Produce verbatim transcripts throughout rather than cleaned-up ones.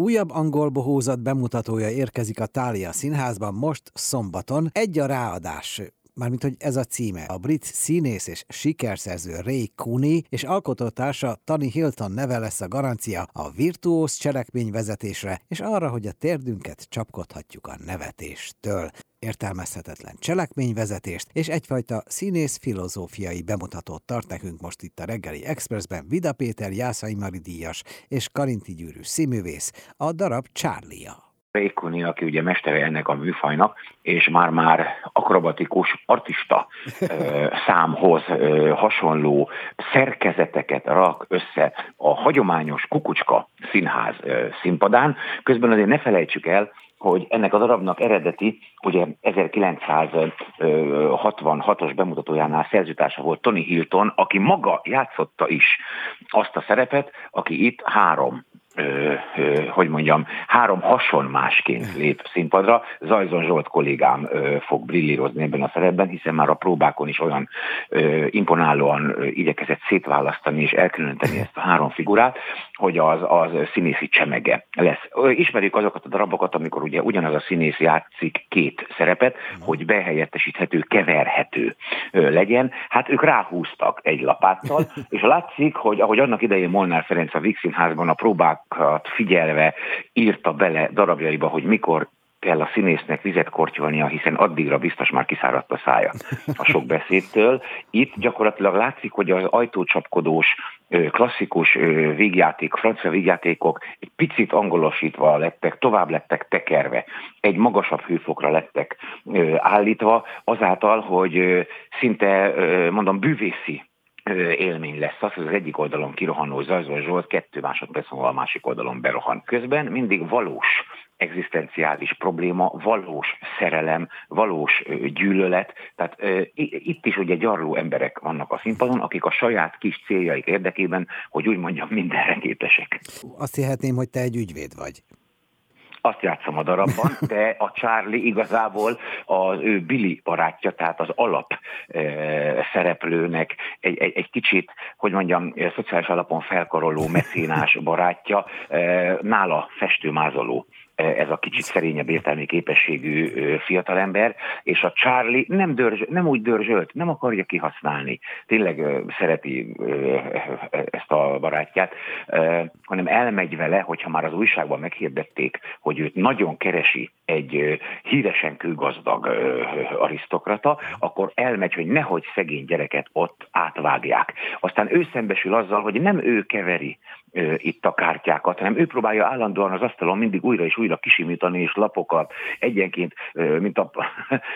Újabb angol bohózat bemutatója érkezik a Thália színházban most szombaton. Egy a ráadás. Mármint, hogy ez a címe. A brit színész és sikerszerző Ray Cooney és alkotótársa Tony Hilton neve lesz a garancia a virtuóz cselekményvezetésre, és arra, hogy a térdünket csapkodhatjuk a nevetéstől. Értelmezhetetlen cselekményvezetést és egyfajta színész-filozófiai bemutatót tart nekünk most itt a Reggeli Expressben Vidá Péter, Jászai Mari díjas és Karinti Gyűrű színművész, a darab Thália. Ray Cooney, aki ugye mestere ennek a műfajnak, és már-már akrobatikus artista számhoz hasonló szerkezeteket rak össze a hagyományos Kukucska színház színpadán. Közben azért ne felejtsük el, hogy ennek a darabnak eredeti, ugye ezerkilencszázhatvanhatos bemutatójánál szerzőtársa volt Tony Hilton, aki maga játszotta is azt a szerepet, aki itt három Ö, ö, hogy mondjam, három hasonmásként lép színpadra. Zajzon Zsolt kollégám ö, fog brillírozni ebben a szerepben, hiszen már a próbákon is olyan ö, imponálóan ö, igyekezett szétválasztani és elkülöníteni ezt a három figurát, hogy az, az színészi csemege lesz. Ö, ismerjük azokat a darabokat, amikor ugye ugyanaz a színész játszik két szerepet, hogy behelyettesíthető, keverhető ö, legyen. Hát ők ráhúztak egy lapáttal, és látszik, hogy ahogy annak idején Molnár Ferenc a Vígszínházban a próbák figyelve írta bele darabjaiba, hogy mikor kell a színésznek vizet kortyolnia, hiszen addigra biztos már kiszáradt a szája a sok beszédtől. Itt gyakorlatilag látszik, hogy az ajtócsapkodós, klasszikus végjáték, francia végjátékok egy picit angolosítva lettek, tovább lettek tekerve, egy magasabb hőfokra lettek állítva, azáltal, hogy szinte, mondom, bűvészi élmény lesz az, hogy az egyik oldalon kirohanó Zajzon Zsolt kettő másodperc múlva a másik oldalon berohan. Közben mindig valós egzisztenciális probléma, valós szerelem, valós gyűlölet. Tehát e, itt is ugye gyarló emberek vannak a színpadon, akik a saját kis céljaik érdekében, hogy úgy mondjam, mindenre képesek. Azt hihetném, hogy te egy ügyvéd vagy. Azt játszom a darabban, de a Charlie igazából az ő Billy barátja, tehát az alap e, szereplőnek egy, egy, egy kicsit, hogy mondjam, szociális alapon felkaroló mecénás barátja, e, nála festőmázoló ez a kicsit szerényebb értelmi képességű fiatalember, és a Charlie nem, dörzs, nem úgy dörzsölt, nem akarja kihasználni, tényleg szereti ezt a barátját, hanem elmegy vele, hogyha már az újságban meghirdették, hogy őt nagyon keresi egy híresen kőgazdag arisztokrata, akkor elmegy, hogy nehogy szegény gyereket ott átvágják. Aztán ő szembesül azzal, hogy nem ő keveri itt a kártyákat, hanem ő próbálja állandóan az asztalon mindig újra és újra kisimítani, és lapokat egyenként, mint a,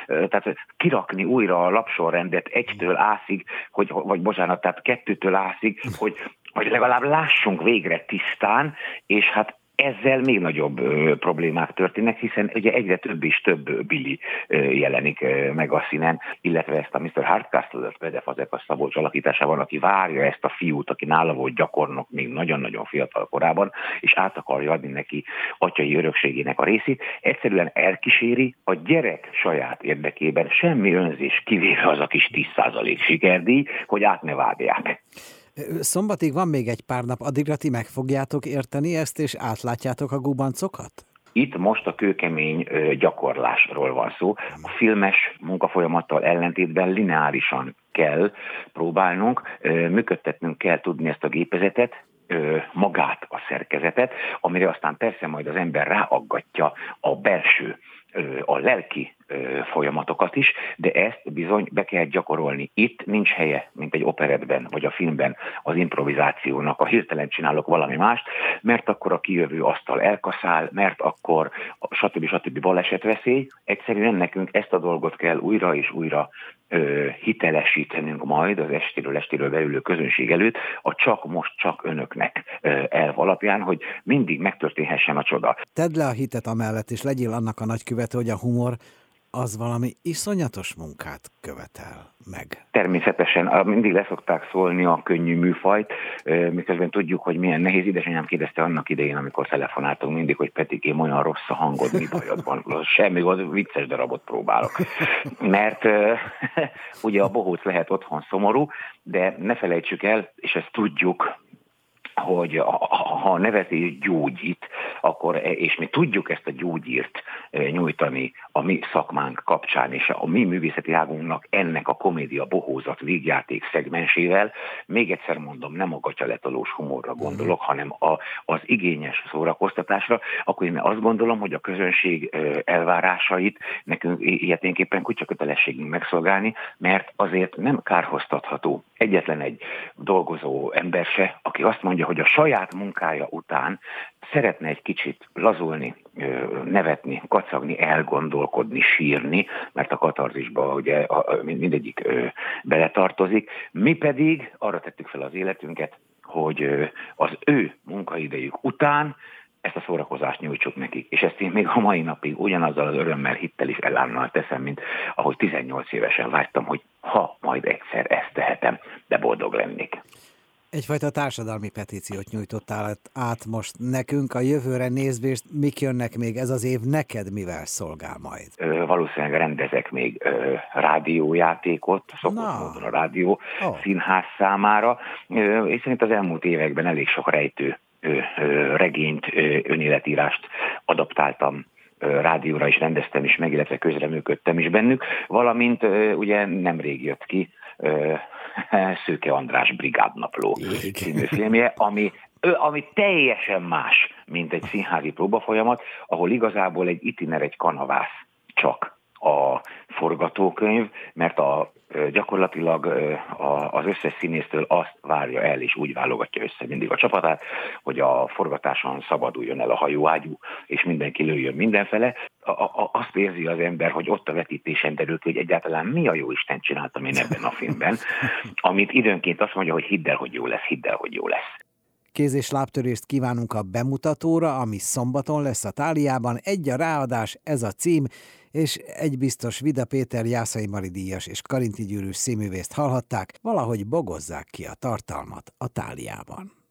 tehát kirakni újra a lapsorrendet egytől ászig, hogy, vagy bocsánat, tehát kettőtől ászig, hogy, hogy legalább lássunk végre tisztán, és hát ezzel még nagyobb ö, problémák történnek, hiszen ugye egyre több és több Billy ö, jelenik ö, meg a színen, illetve ezt a miszter Hardcastle-t, Vedef az a Szabolcs alakításában, aki várja ezt a fiút, aki nála volt gyakornok még nagyon-nagyon fiatal korában, és át akarja adni neki atyai örökségének a részét, egyszerűen elkíséri a gyerek saját érdekében, semmi önzés, kivéve az a kis tíz százalék sikerdíj, hogy át ne vágják. Szombatig van még egy pár nap, addigra ti meg fogjátok érteni ezt, és átlátjátok a gubancokat? Itt most a kőkemény gyakorlásról van szó. A filmes munkafolyamattal ellentétben lineárisan kell próbálnunk, működtetnünk kell tudni ezt a gépezetet, magát a szerkezetet, amire aztán persze majd az ember ráaggatja a belső, a lelki folyamatokat is, de ezt bizony be kell gyakorolni. Itt nincs helye, mint egy operetben vagy a filmben az improvizációnak, a hirtelen csinálok valami mást, mert akkor a kijövő asztal elkaszál, mert akkor stb. stb. Balesetveszély. Egyszerűen nekünk ezt a dolgot kell újra és újra ö, hitelesítenünk majd az estéről estéről beülő közönség előtt, a csak most csak önöknek ö, elv alapján, hogy mindig megtörténhessen a csoda. Tedd le a hitet amellett, és legyél annak a nagykövet, hogy a humor az valami iszonyatos munkát követel meg. Természetesen, mindig leszokták szólni a könnyű műfajt, miközben tudjuk, hogy milyen nehéz. Édesanyám kérdezte annak idején, amikor telefonáltunk mindig, hogy Petikém, olyan rossz a hangod, mi bajod van? Semmi, az vicces darabot próbálok. Mert ugye a bohóc lehet otthon szomorú, de ne felejtsük el, és ezt tudjuk, hogy ha a nevetés gyógyít, akkor akkor, és mi tudjuk ezt a gyógyírt nyújtani a mi szakmánk kapcsán, és a mi művészeti águnknak ennek a komédia bohózat végjáték szegmensével, még egyszer mondom, nem a gatyaletolós humorra gondolok, hanem a, az igényes szórakoztatásra, akkor én azt gondolom, hogy a közönség elvárásait nekünk ilyeténképpen kutyakötelességünk megszolgálni, mert azért nem kárhoztatható egyetlen egy dolgozó ember se, aki azt mondja, hogy a saját munkája után szeretne egy kicsit lazulni, nevetni, kacagni, elgondolkodni, sírni, mert a katarzisba ugye mindegyik beletartozik. Mi pedig arra tettük fel az életünket, hogy az ő munkaidejük után ezt a szórakozást nyújtsuk nekik. És ezt én még a mai napig ugyanazzal az örömmel, hittel és elánnal teszem, mint ahogy tizennyolc évesen vágytam, hogy ha majd egyszer ezt tehetem, de boldog lennék. Egyfajta társadalmi petíciót nyújtottál át most nekünk a jövőre nézvést, mik jönnek még, ez az év neked mivel szolgál majd? Ö, valószínűleg rendezek még ö, rádiójátékot, szokott Na. módon a rádió oh. színház számára, ö, és szerint az elmúlt években elég sok rejtő ö, ö, regényt, ö, önéletírást adaptáltam rádióra, is rendeztem is meg, illetve közreműködtem is bennük, valamint ö, ugye nemrég jött ki ö, Szőke András Brigádnapló című filmje, ami, ami teljesen más, mint egy színházi próbafolyamat, ahol igazából egy itiner, egy kanavász csak a forgatókönyv, mert a gyakorlatilag az összes színésztől azt várja el, és úgy válogatja össze mindig a csapatát, hogy a forgatáson szabaduljon el a hajóágyú, és mindenki lőjön mindenfele. A, a, azt érzi az ember, hogy ott a vetítésen derül ki, hogy egyáltalán mi a jó Isten csináltam én ebben a filmben, amit időnként azt mondja, hogy hidd el, hogy jó lesz, hidd el, hogy jó lesz. Kéz- és lábtörést kívánunk a bemutatóra, ami szombaton lesz a Tháliában. Egy a ráadás, ez a cím, és egy biztos, Vidá Péter Jászai Mari díjas és Karinti Gyűrű színművészt hallhatták, valahogy bogozzák ki a tartalmat a Tháliában.